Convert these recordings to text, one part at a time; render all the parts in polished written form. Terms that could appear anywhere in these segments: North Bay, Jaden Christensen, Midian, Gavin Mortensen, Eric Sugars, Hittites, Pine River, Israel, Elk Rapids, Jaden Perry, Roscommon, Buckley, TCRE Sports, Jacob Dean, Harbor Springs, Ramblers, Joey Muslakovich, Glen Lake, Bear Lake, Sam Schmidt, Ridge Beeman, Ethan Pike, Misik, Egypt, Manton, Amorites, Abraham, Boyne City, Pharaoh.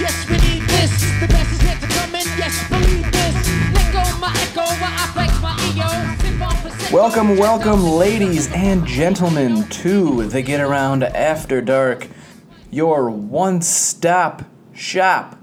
Yes, we need this. The best is yet to come in. Yes, believe this. Let go my echo while I flex my ego. Welcome, ladies and gentlemen, to the Get Around After Dark, your one-stop shop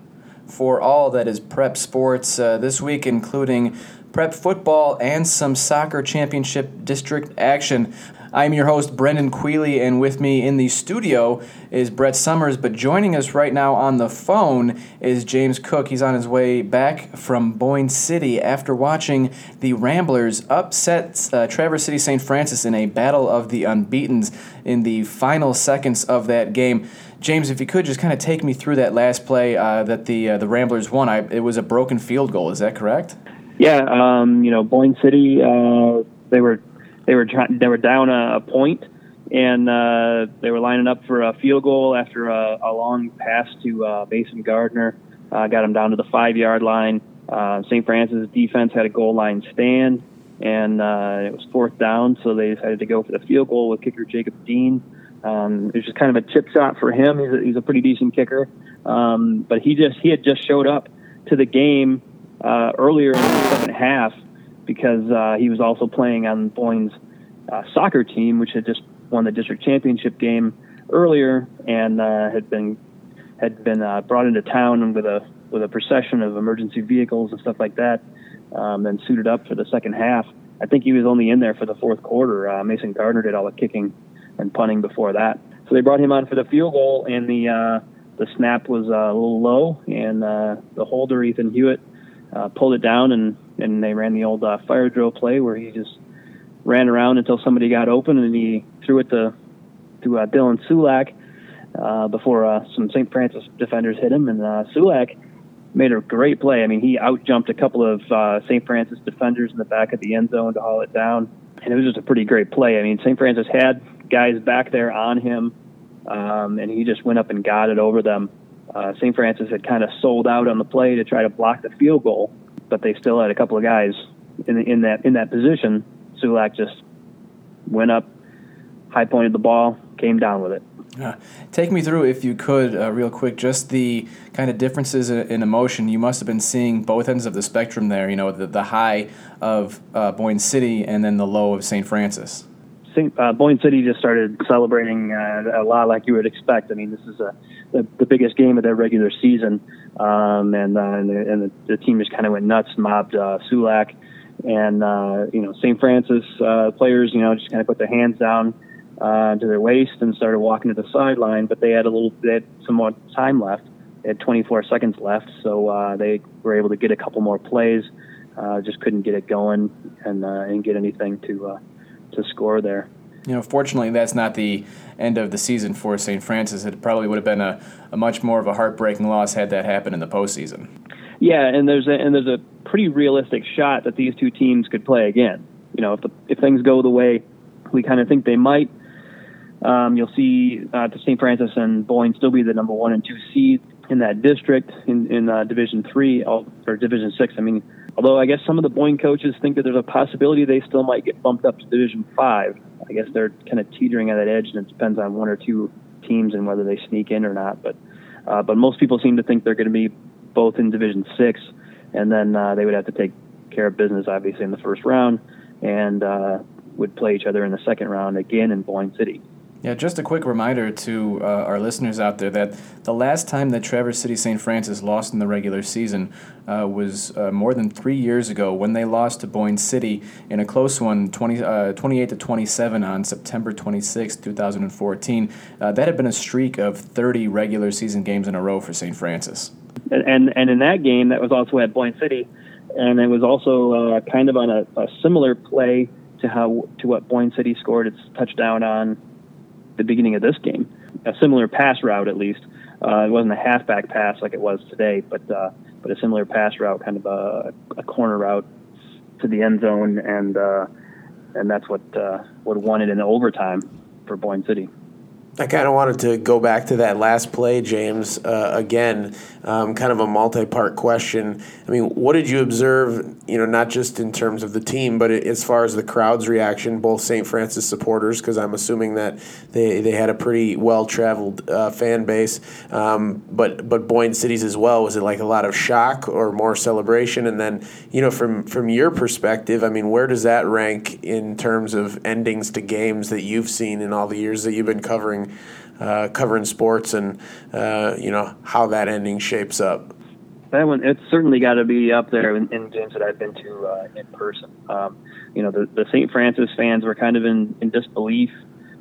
for all that is prep sports this week, including prep football and some soccer championship district action. I'm your host, Brendan Quealy, and with me in the studio is Brett Summers, but joining us right now on the phone is James Cook. He's on his way back from Boyne City after watching the Ramblers upset Traverse City St. Francis in a battle of the unbeatens in the final seconds of that game. James, if you could just kind of take me through that last play that the Ramblers won. It was a broken field goal, is that correct? Yeah, Boyne City, they were down a point, and they were lining up for a field goal after a long pass to Mason Gardner. Got him down to the 5-yard line. St. Francis defense had a goal line stand, and it was fourth down, so they decided to go for the field goal with kicker Jacob Dean. It was just kind of a chip shot for him. He's a pretty decent kicker, but he had just showed up to the game earlier in the second half, because he was also playing on Boyne's soccer team, which had just won the district championship game earlier, and had been brought into town with a procession of emergency vehicles and stuff like that, and suited up for the second half. I think he was only in there for the fourth quarter. Mason Gardner did all the kicking and punting before that, so they brought him on for the field goal, and the snap was a little low, and the holder, Ethan Hewitt, pulled it down, and they ran the old fire drill play where he just ran around until somebody got open, and he threw it to Dylan Sulak before some St. Francis defenders hit him, and Sulak made a great play. I mean, he out-jumped a couple of St. Francis defenders in the back of the end zone to haul it down, and it was just a pretty great play. I mean, St. Francis had guys back there on him, and he just went up and got it over them. St. Francis had kind of sold out on the play to try to block the field goal, but they still had a couple of guys in that position. Sulak just went up, high-pointed the ball, came down with it. Take me through, if you could, real quick, just the kind of differences in emotion. You must have been seeing both ends of the spectrum there, the high of Boyne City and then the low of St. Francis. Boyne City just started celebrating a lot like you would expect. I mean, this is the biggest game of their regular season, and the team just kind of went nuts, mobbed Sulak, and St. Francis players, just kind of put their hands down to their waist and started walking to the sideline. But they had some more time left. They had 24 seconds left, so they were able to get a couple more plays. Just couldn't get it going and get anything to score there. Fortunately, that's not the end of the season for St. Francis. It probably would have been a much more of a heartbreaking loss had that happened in the postseason. Yeah, and there's a pretty realistic shot that these two teams could play again. If things go the way we kind of think they might, you'll see St. Francis and Boyne still be the number 1 and 2 seed in that district in Division 3 or Division 6. I mean, although I guess some of the Boyne coaches think that there's a possibility they still might get bumped up to Division 5. I guess they're kind of teetering at that edge, and it depends on 1 or 2 teams and whether they sneak in or not. But most people seem to think they're going to be both in Division 6, and then they would have to take care of business, obviously, in the first round, and would play each other in the second round again in Boyne City. Yeah, just a quick reminder to our listeners out there that the last time that Traverse City St. Francis lost in the regular season was more than 3 years ago, when they lost to Boyne City in a close one, 28-27 on September 26, 2014. That had been a streak of 30 regular season games in a row for St. Francis. And in that game, that was also at Boyne City, and it was also kind of on a similar play to what Boyne City scored its touchdown on the beginning of this game, a similar pass route at least. It wasn't a halfback pass like it was today, but a similar pass route, kind of a corner route, to the end zone, and that's what won it in overtime for Boyne City. I kind of wanted to go back to that last play, James, again, kind of a multi-part question. I mean, what did you observe, you know, not just in terms of the team, but as far as the crowd's reaction, both St. Francis supporters, because I'm assuming that they had a pretty well-traveled fan base, but Boyne City's as well. Was it like a lot of shock or more celebration? And then, you know, from your perspective, I mean, where does that rank in terms of endings to games that you've seen in all the years that you've been covering sports, and you know, how that ending shapes up? That one, it's certainly got to be up there in games that I've been to in person. You know, the St. Francis fans were kind of in disbelief,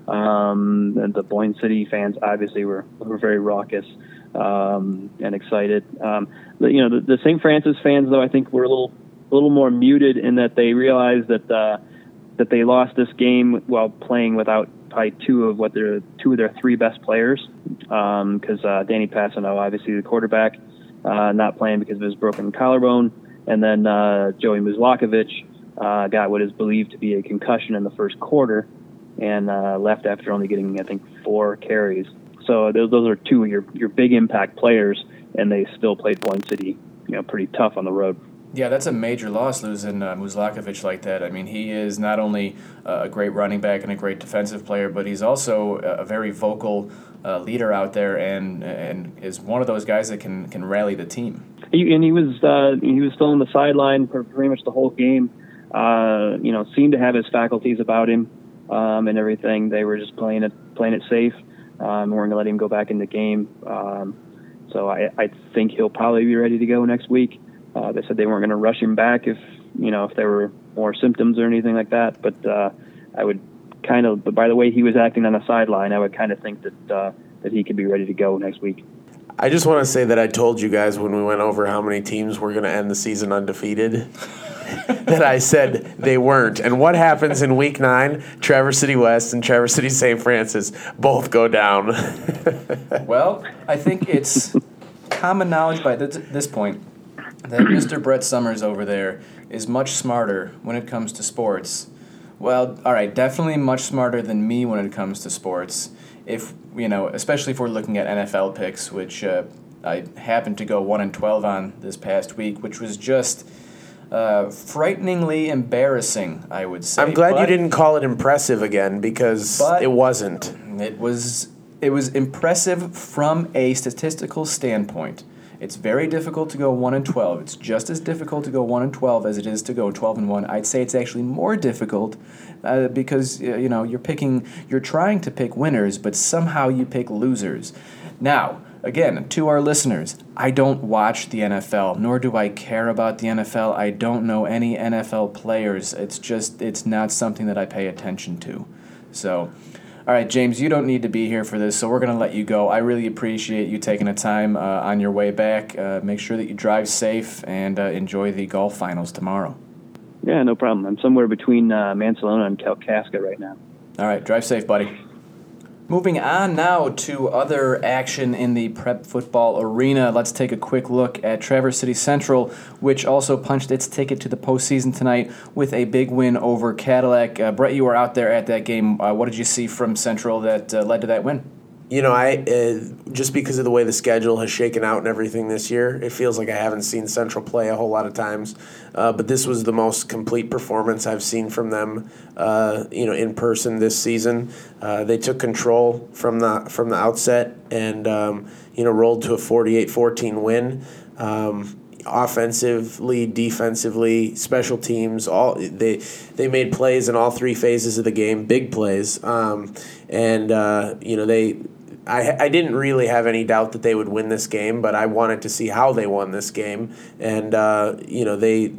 and the Boyne City fans obviously were very raucous and excited. But, you know, the St. Francis fans, though, I think were a little more muted in that they realized that they lost this game while playing without probably two of their three best players, because Danny Passano, obviously the quarterback, not playing because of his broken collarbone, and then Joey Muslakovich got what is believed to be a concussion in the first quarter, and left after only getting, I think, 4 carries. So those are two of your big impact players, and they still played Boyne City, you know, pretty tough on the road. Yeah, that's a major loss, losing Muslakovich like that. I mean, he is not only a great running back and a great defensive player, but he's also a very vocal leader out there, and is one of those guys that can rally the team. He was still on the sideline for pretty much the whole game. You know, seemed to have his faculties about him and everything. They were just playing it safe. Weren't going to let him go back in the game. So I think he'll probably be ready to go next week. They said they weren't going to rush him back if there were more symptoms or anything like that. But by the way he was acting on the sideline, I would kind of think that he could be ready to go next week. I just want to say that I told you guys when we went over how many teams were going to end the season undefeated that I said they weren't. And what happens in Week 9? Traverse City West and Traverse City St. Francis both go down. Well, I think it's common knowledge by this point that Mr. Brett Summers over there is much smarter when it comes to sports. Well, all right, definitely much smarter than me when it comes to sports. If, you know, especially if we're looking at NFL picks, which I happened to go 1-12 on this past week, which was just frighteningly embarrassing, I would say. I'm glad you didn't call it impressive again, because it wasn't. It was impressive from a statistical standpoint. It's very difficult to go 1-12. It's just as difficult to go 1-12 as it is to go 12-1. I'd say it's actually more difficult because you know, you're trying to pick winners, but somehow you pick losers. Now, again, to our listeners, I don't watch the NFL, nor do I care about the NFL. I don't know any NFL players. It's not something that I pay attention to. So. All right, James, you don't need to be here for this, so we're going to let you go. I really appreciate you taking the time on your way back. Make sure that you drive safe and enjoy the golf finals tomorrow. Yeah, no problem. I'm somewhere between Mansalona and Kalkaska right now. All right, drive safe, buddy. Moving on now to other action in the prep football arena. Let's take a quick look at Traverse City Central, which also punched its ticket to the postseason tonight with a big win over Cadillac. Brett, you were out there at that game. What did you see from Central that led to that win? You know, I just because of the way the schedule has shaken out and everything this year, it feels like I haven't seen Central play a whole lot of times. But this was the most complete performance I've seen from them, you know, in person this season. They took control from the outset and, you know, rolled to a 48-14 win. Offensively, defensively, special teams, all they made plays in all three phases of the game, big plays. And you know, I didn't really have any doubt that they would win this game, but I wanted to see how they won this game. And you know, they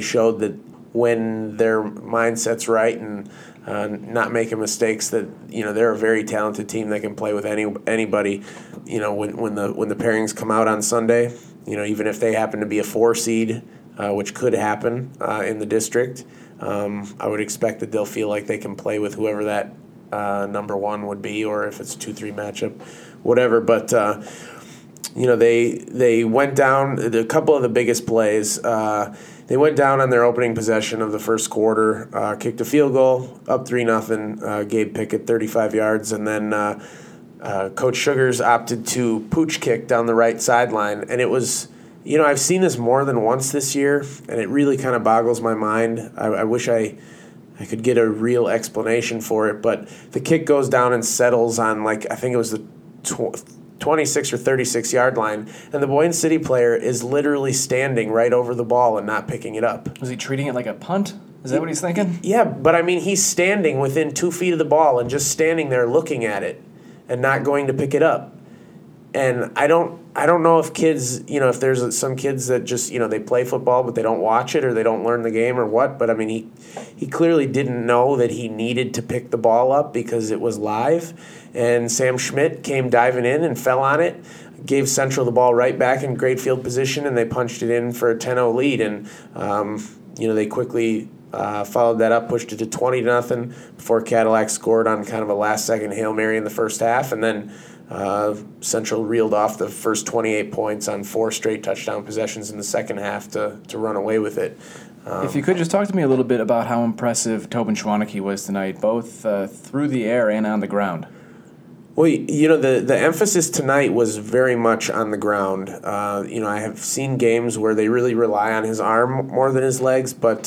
showed that when their mindset's right and not making mistakes, that, you know, they're a very talented team that can play with anybody. You know, when the pairings come out on Sunday, you know, even if they happen to be a 4 seed, which could happen in the district, I would expect that they'll feel like they can play with whoever that number 1 would be, or if it's 2-3 matchup, whatever. But you know, they went down a couple of the biggest plays. They went down on their opening possession of the first quarter, kicked a field goal, up 3-0, Gabe Pickett, 35 yards, and then Coach Sugars opted to pooch kick down the right sideline. And it was, you know, I've seen this more than once this year, and it really kind of boggles my mind. I wish I could get a real explanation for it, but the kick goes down and settles on, like, I think it was the 26 or 36 yard line, and the Boyne City player is literally standing right over the ball and not picking it up. Was he treating it like a punt? Is that what he's thinking? Yeah, but I mean, he's standing within 2 feet of the ball and just standing there looking at it and not going to pick it up. And I don't know if kids, you know, if there's some kids that just, you know, they play football but they don't watch it or they don't learn the game or what, but I mean, he clearly didn't know that he needed to pick the ball up because it was live. And Sam Schmidt came diving in and fell on it, gave Central the ball right back in great field position, and they punched it in for a 10-0 lead. And, you know, they quickly followed that up, pushed it to 20-0 before Cadillac scored on kind of a last-second Hail Mary in the first half. And then Central reeled off the first 28 points on 4 straight touchdown possessions in the second half to run away with it. If you could just talk to me a little bit about how impressive Tobin Schwanke was tonight, both through the air and on the ground. Well, you know, the emphasis tonight was very much on the ground. You know, I have seen games where they really rely on his arm more than his legs, but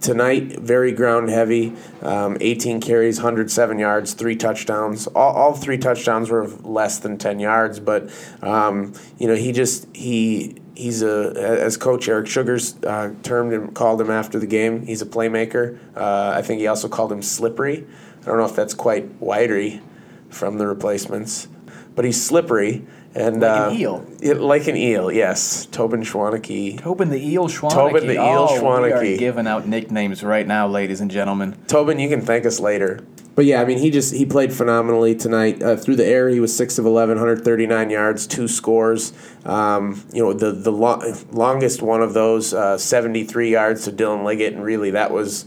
tonight, very ground heavy, 18 carries, 107 yards, 3 touchdowns. All 3 touchdowns were of less than 10 yards, but, you know, he's as Coach Eric Sugars termed him, called him after the game, he's a playmaker. I think he also called him slippery. I don't know if that's quite widery from the replacements, but he's slippery. And, like an eel. Like an eel, yes. Tobin Schwanke. Tobin the Eel Schwanke. Tobin the Eel Schwanke. We are giving out nicknames right now, ladies and gentlemen. Tobin, you can thank us later. But, yeah, I mean, he played phenomenally tonight. Through the air, he was 6 of 11, 139 yards, 2 scores. You know, the longest one of those, 73 yards to Dylan Liggett, and really that was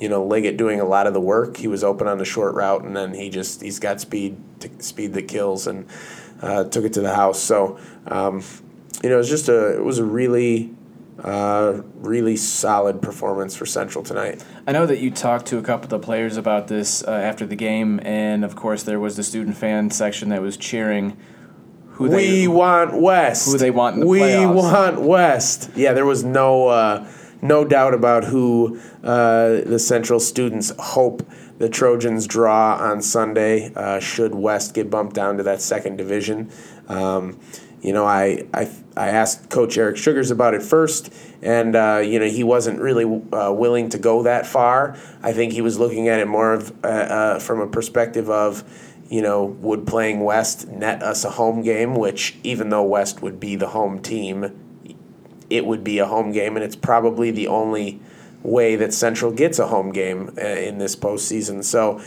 you know, Liggett doing a lot of the work. He was open on the short route, and then he's got speed that kills, and took it to the house. So, you know, it was a really, really solid performance for Central tonight. I know that you talked to a couple of the players about this after the game, and of course there was the student fan section that was cheering. Who they want in the playoffs. We want West. Yeah, there was no doubt about who the Central students hope the Trojans draw on Sunday should West get bumped down to that second division. You know, I asked Coach Eric Sugars about it first, and, you know, he wasn't really willing to go that far. I think he was looking at it more of from a perspective of, you know, would playing West net us a home game, which even though West would be the home team, it would be a home game, and it's probably the only way that Central gets a home game in this postseason. So,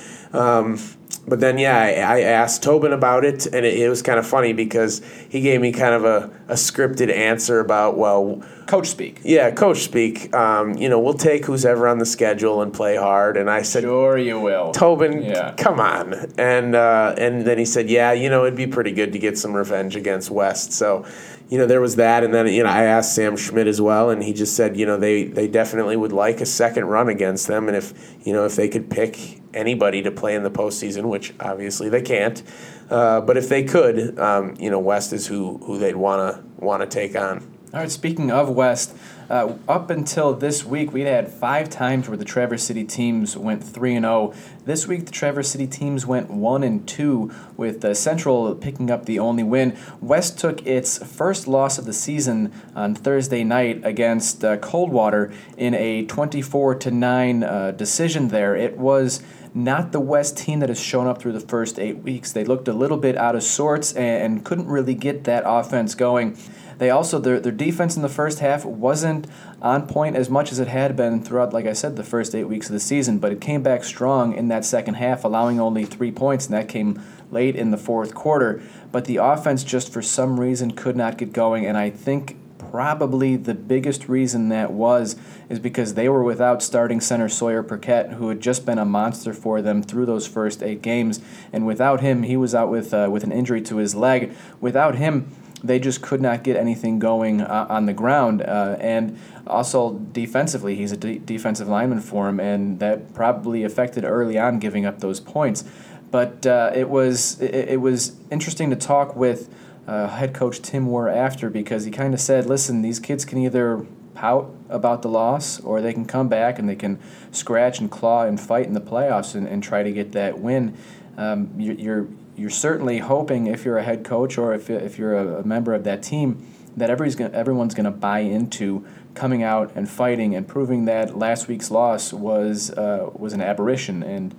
but then, yeah, I asked Tobin about it, and it was kind of funny because he gave me kind of a scripted answer about, well, coach speak. Yeah, coach speak. You know, we'll take who's ever on the schedule and play hard. And I said, sure you will. Tobin, yeah. Come on. And then he said, yeah, you know, it'd be pretty good to get some revenge against West. So, you know, there was that. And then, you know, I asked Sam Schmidt as well, and he just said, you know, they definitely would like a second run against them. And if they could pick anybody to play in the postseason, which obviously they can't, but if they could, you know, West is who they'd want to take on. All right, speaking of West, up until this week, we'd had 5 times where the Traverse City teams went 3-0. This week, the Traverse City teams went 1-2, with Central picking up the only win. West took its first loss of the season on Thursday night against Coldwater in a 24-9 decision there. It was not the West team that has shown up through the first 8 weeks. They looked a little bit out of sorts and couldn't really get that offense going. They also, their defense in the first half wasn't on point as much as it had been throughout, like I said, the first 8 weeks of the season, but it came back strong in that second half, allowing only 3 points, and that came late in the fourth quarter. But the offense just for some reason could not get going, and I think probably the biggest reason that is because they were without starting center Sawyer Burkett, who had just been a monster for them through those first 8 games. And without him, he was out with an injury to his leg. Without him, they just could not get anything going on the ground. And also defensively, he's a defensive lineman for him, and that probably affected early on giving up those points. But it was interesting to talk with head coach Tim Moore after, because he kind of said, listen, these kids can either pout about the loss or they can come back and they can scratch and claw and fight in the playoffs and try to get that win. You're certainly hoping, if you're a head coach or if you're a member of that team, that everyone's going to buy into coming out and fighting and proving that last week's loss was an aberration and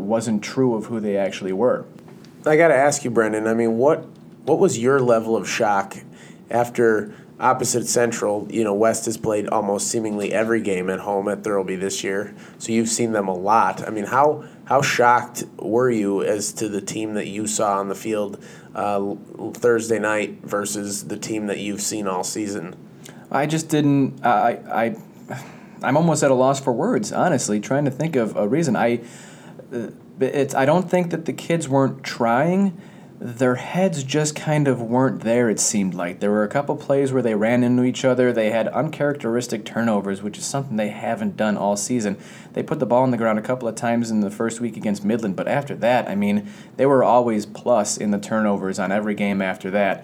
wasn't true of who they actually were. I got to ask you, Brendan, I mean, what was your level of shock after opposite Central? You know, West has played almost seemingly every game at home at Thurlby this year, so you've seen them a lot. I mean, how shocked were you as to the team that you saw on the field Thursday night versus the team that you've seen all season? I just didn't. I'm almost at a loss for words, honestly, trying to think of a reason. I don't think that the kids weren't trying. Their heads just kind of weren't there, it seemed like. There were a couple plays where they ran into each other. They had uncharacteristic turnovers, which is something they haven't done all season. They put the ball on the ground a couple of times in the first week against Midland, but after that, I mean, they were always plus in the turnovers on every game after that.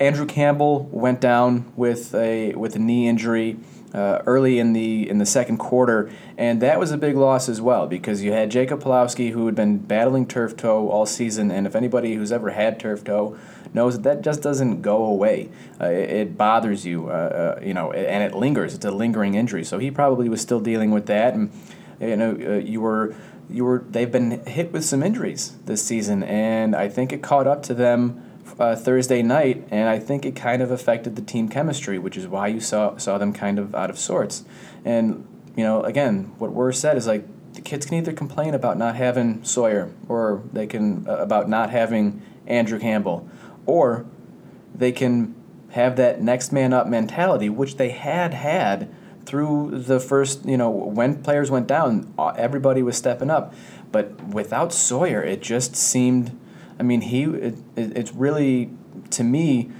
Andrew Campbell went down with a knee injury early in the second quarter, and that was a big loss as well, because you had Jacob Pulowski, who had been battling turf toe all season, and if anybody who's ever had turf toe knows that just doesn't go away. It bothers you, and it lingers. It's a lingering injury, so he probably was still dealing with that, and they've been hit with some injuries this season, and I think it caught up to them Thursday night, and I think it kind of affected the team chemistry, which is why you saw them kind of out of sorts. And, you know, again, what Werr said is, like, the kids can either complain about not having Sawyer, or they can about not having Andrew Campbell, or they can have that next man up mentality, which they had through the first, you know, when players went down, everybody was stepping up. But without Sawyer, it just seemed... I mean, it's really, to me,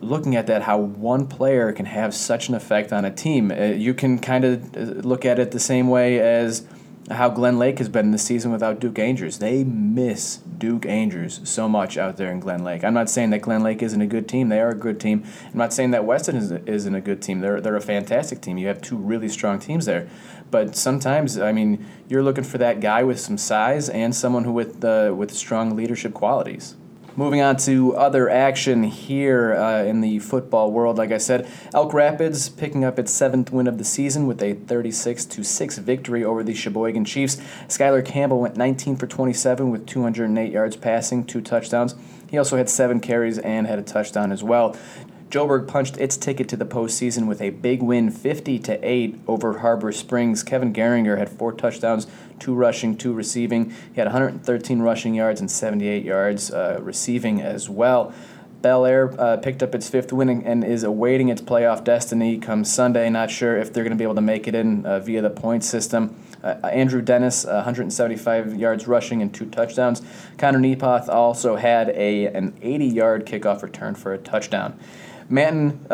looking at that, how one player can have such an effect on a team. You can kind of look at it the same way as how Glen Lake has been this season without Duke Andrews. They miss Duke Andrews so much out there in Glen Lake. I'm not saying that Glen Lake isn't a good team. They are a good team. I'm not saying that Weston isn't a good team. They're a fantastic team. You have two really strong teams there. But sometimes, I mean, you're looking for that guy with some size and someone who with strong leadership qualities. Moving on to other action here in the football world, like I said, Elk Rapids picking up its seventh win of the season with a 36-6 victory over the Sheboygan Chiefs. Skylar Campbell went 19 for 27 with 208 yards passing, 2 touchdowns. He also had 7 carries and had a touchdown as well. Joburg punched its ticket to the postseason with a big win, 50-8 over Harbor Springs. Kevin Geringer had 4 touchdowns, 2 rushing, 2 receiving. He had 113 rushing yards and 78 yards receiving as well. Bel Air picked up its 5th win and is awaiting its playoff destiny come Sunday. Not sure if they're going to be able to make it in via the point system. Andrew Dennis, 175 yards rushing and 2 touchdowns. Connor Nepoth also had an 80-yard kickoff return for a touchdown. Manton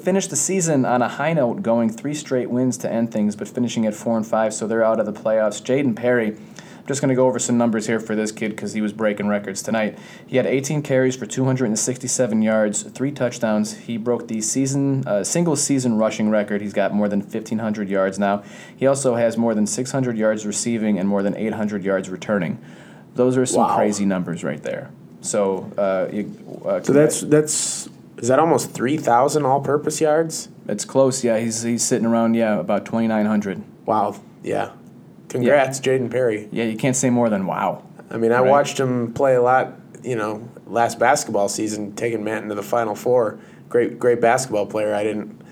finished the season on a high note, going 3 straight wins to end things, but finishing at 4-5, so they're out of the playoffs. Jaden Perry, I'm just going to go over some numbers here for this kid because he was breaking records tonight. He had 18 carries for 267 yards, 3 touchdowns. He broke the single-season rushing record. He's got more than 1,500 yards now. He also has more than 600 yards receiving and more than 800 yards returning. Those are some crazy numbers right there. So, that's. Is that almost 3,000 all-purpose yards? It's close, yeah. He's sitting around, about 2,900. Wow, yeah. Congrats, Jaden Perry. Yeah, you can't say more than wow. I mean, I watched him play a lot, last basketball season, taking Manton to the Final Four. Great basketball player. I didn't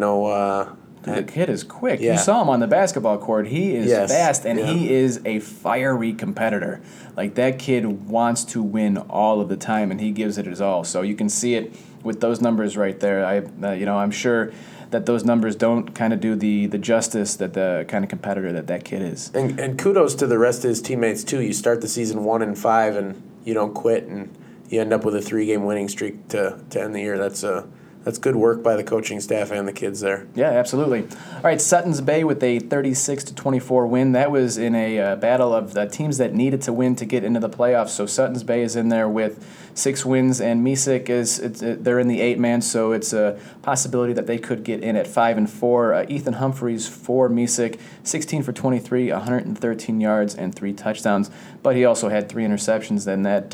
know. The kid is quick. Yeah. You saw him on the basketball court. He is fast, and he is a fiery competitor. Like, that kid wants to win all of the time, and he gives it his all. So you can see it with those numbers right there. I'm sure that those numbers don't kind of do the justice that the kind of competitor that kid is. And kudos to the rest of his teammates too. You start the season 1-5, and you don't quit, and you end up with a 3-game winning streak to end the year. That's good work by the coaching staff and the kids there. Yeah, absolutely. All right, Sutton's Bay with a 36-24 win. That was in a battle of the teams that needed to win to get into the playoffs. So Sutton's Bay is in there with 6 wins, and Misik they're in the 8-man, so it's a possibility that they could get in at 5-4. Ethan Humphreys for Misik, 16-for-23, 113 yards and 3 touchdowns, but he also had 3 interceptions. Then that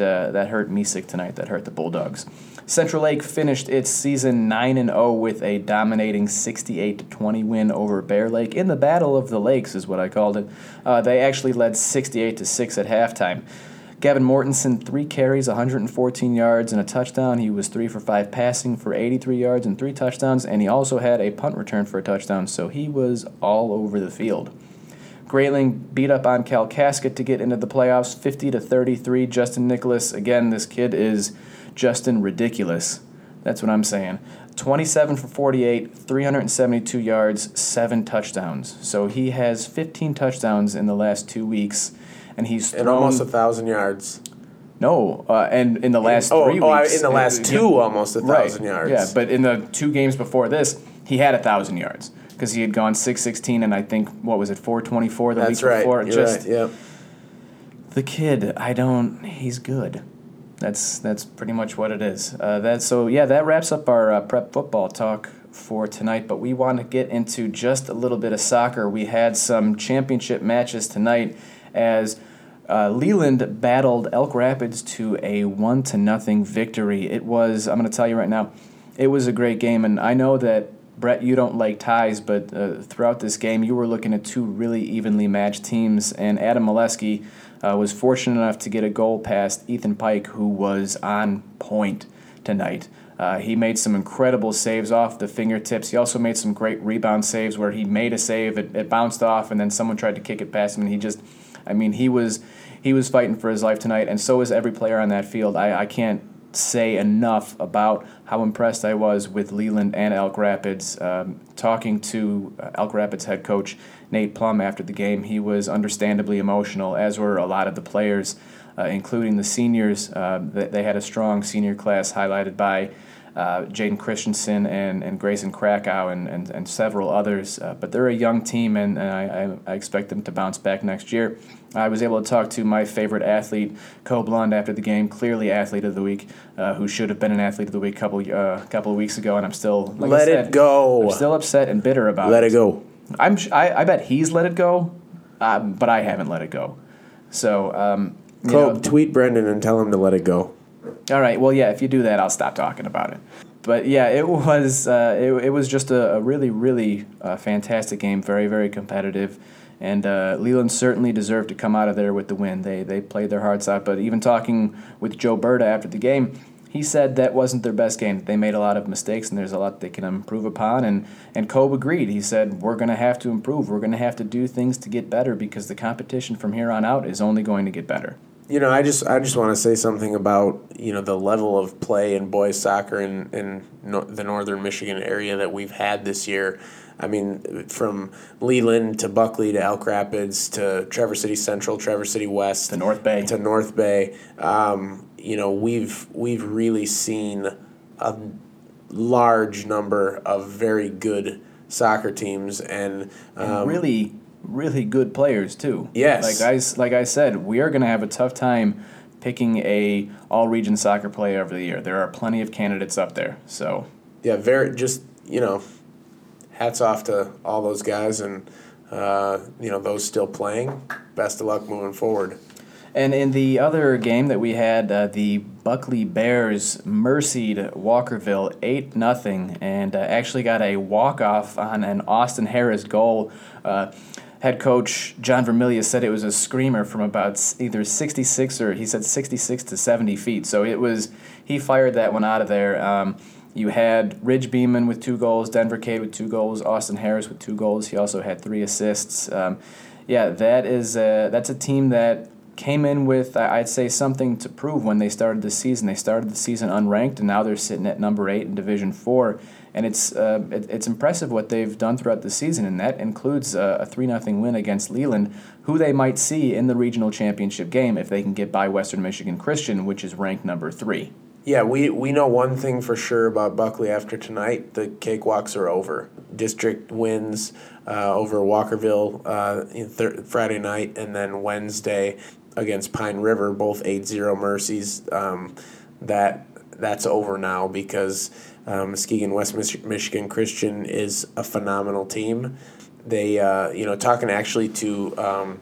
hurt Misik tonight. That hurt the Bulldogs. Central Lake finished its season 9-0 with a dominating 68-20 win over Bear Lake. In the Battle of the Lakes is what I called it. They actually led 68-6 at halftime. Gavin Mortensen, 3 carries, 114 yards, and a touchdown. He was 3-for-5 passing for 83 yards and 3 touchdowns, and he also had a punt return for a touchdown, so he was all over the field. Grayling beat up on Kalkaska to get into the playoffs, 50-33. Justin Nicholas, again, this kid is Justin Ridiculous. That's what I'm saying. 27-for-48, 372 yards, 7 touchdowns. So he has 15 touchdowns in the last 2 weeks, and he's thrown... And almost 1,000 yards. No, and in the last 3 weeks. In the last 2, almost 1,000 yards. Yeah, but in the 2 games before this, he had 1,000 yards. Because he had gone 6-16 and I think, 424 the week before. That's right, you're right. The kid, he's good. That's pretty much what it is. That wraps up our prep football talk for tonight, but we want to get into just a little bit of soccer. We had some championship matches tonight as Leland battled Elk Rapids to a 1-0 victory. I'm going to tell you right now, it was a great game, and I know that Brett, you don't like ties, but throughout this game, you were looking at 2 really evenly matched teams, and Adam Molesky was fortunate enough to get a goal past Ethan Pike, who was on point tonight. He made some incredible saves off the fingertips. He also made some great rebound saves where he made a save, it bounced off, and then someone tried to kick it past him, and he was fighting for his life tonight, and so is every player on that field. I can't say enough about how impressed I was with Leland and Elk Rapids. Talking to Elk Rapids head coach Nate Plum after the game, he was understandably emotional, as were a lot of the players, including the seniors. They had a strong senior class highlighted by Jaden Christensen and Grayson Krakow and several others. But they're a young team, and I expect them to bounce back next year. I was able to talk to my favorite athlete, Coblond, after the game, clearly athlete of the week, who should have been an athlete of the week a couple of weeks ago, and I'm still I'm still upset and bitter about it. Let it go. I bet he's let it go, but I haven't let it go. So, Cob, tweet Brendan and tell him to let it go. All right. Well, yeah. If you do that, I'll stop talking about it. But yeah, it was it was just a really, really fantastic game. Very, very competitive. And Leland certainly deserved to come out of there with the win. They played their hearts out. But even talking with Joe Berta after the game, he said that wasn't their best game. They made a lot of mistakes, and there's a lot they can improve upon. And Cobe agreed. He said, we're going to have to improve. We're going to have to do things to get better because the competition from here on out is only going to get better. You know, I just want to say something about, the level of play in boys soccer in the northern Michigan area that we've had this year. I mean, from Leland to Buckley to Elk Rapids to Traverse City Central, Traverse City West, to North Bay. We've really seen a large number of very good soccer teams and really, really good players too. Yes, like I said, we are going to have a tough time picking a all-region soccer player over the year. There are plenty of candidates up there. So yeah, hats off to all those guys and, those still playing. Best of luck moving forward. And in the other game that we had, the Buckley Bears mercied Walkerville 8-0 and actually got a walk-off on an Austin Harris goal. Head coach John Vermilia said it was a screamer from about either 66 or he said 66 to 70 feet. So he fired that one out of there. You had Ridge Beeman with 2 goals, Denver Cade with 2 goals, Austin Harris with 2 goals. He also had 3 assists. That's a team that came in with, I'd say, something to prove when they started the season. They started the season unranked, and now they're sitting at number 8 in Division 4. and it's impressive what they've done throughout the season, and that includes a 3-0 win against Leland, who they might see in the regional championship game if they can get by Western Michigan Christian, which is ranked number 3. Yeah, we know one thing for sure about Buckley after tonight: the cakewalks are over. District wins over Walkerville Friday night, and then Wednesday against Pine River, both 8-0 Mercies. That's over now because Muskegon West Michigan Christian is a phenomenal team. They, talking actually to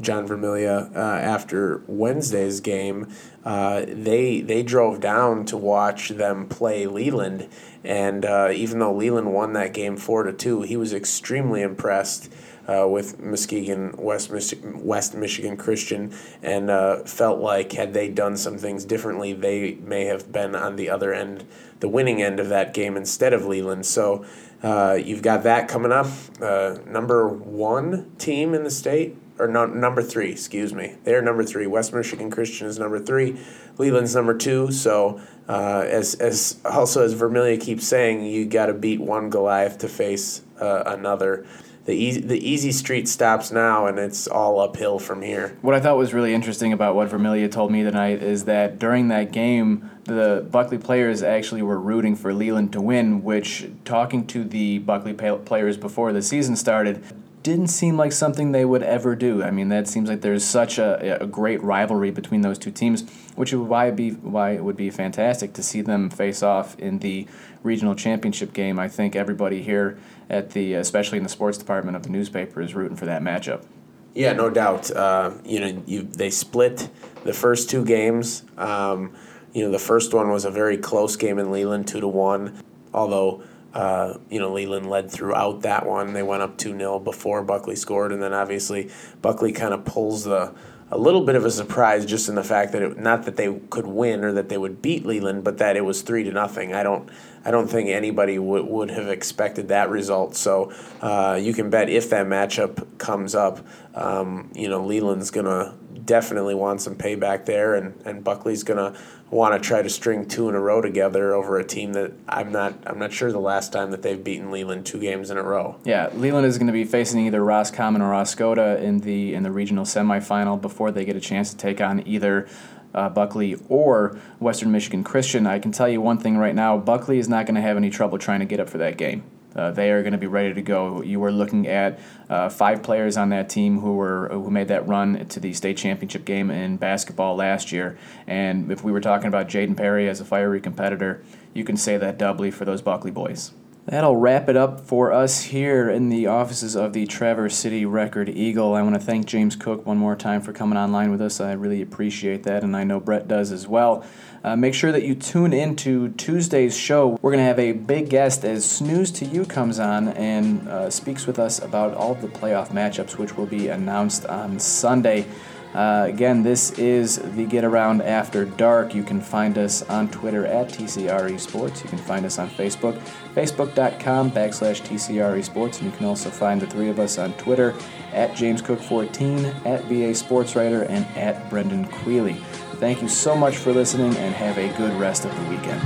John Vermilia after Wednesday's game, they drove down to watch them play Leland, and even though Leland won that game 4-2, he was extremely impressed with Muskegon West Michigan Christian, and felt like had they done some things differently, they may have been on the other end, the winning end of that game instead of Leland. So you've got that coming up. Number 1 team in the state. Or no, number 3, excuse me. They're number 3. West Michigan Christian is number 3. Leland's number 2. So, as Vermilia keeps saying, you got to beat one Goliath to face another. The easy street stops now, and it's all uphill from here. What I thought was really interesting about what Vermilia told me tonight is that during that game, the Buckley players actually were rooting for Leland to win, which, talking to the Buckley players before the season started, didn't seem like something they would ever do. I mean, that seems like there's such a great rivalry between those two teams, which is why it would be fantastic to see them face off in the regional championship game. I think everybody here especially in the sports department of the newspaper, is rooting for that matchup. Yeah, no doubt. They split the first 2 games. The first one was a very close game in Leland, 2-1, although. Leland led throughout that one. They went up 2-0 before Buckley scored, and then obviously Buckley kind of pulls a little bit of a surprise just in the fact that not that they could win or that they would beat Leland, but that it was 3-0. I don't think anybody would have expected that result. So you can bet if that matchup comes up, Leland's gonna definitely want some payback there, and Buckley's gonna want to try to string 2 in a row together over a team that I'm not sure the last time that they've beaten Leland 2 games in a row. Yeah, Leland is going to be facing either Roscommon or Roscoda in the regional semifinal before they get a chance to take on either Buckley or Western Michigan Christian. I can tell you one thing right now: Buckley is not going to have any trouble trying to get up for that game. They are going to be ready to go. You were looking at 5 players on that team who made that run to the state championship game in basketball last year. And if we were talking about Jaden Perry as a fiery competitor, you can say that doubly for those Buckley boys. That'll wrap it up for us here in the offices of the Traverse City Record Eagle. I want to thank James Cook one more time for coming online with us. I really appreciate that, and I know Brett does as well. Make sure that you tune into Tuesday's show. We're going to have a big guest as Snooze to You comes on and speaks with us about all of the playoff matchups, which will be announced on Sunday. Again, this is the Get Around After Dark. You can find us on Twitter at TCRE Sports. You can find us on Facebook, facebook.com/TCRE Sports. And you can also find the 3 of us on Twitter at James Cook 14, at VA Sports Writer, and at Brendan Quealy. Thank you so much for listening, and have a good rest of the weekend.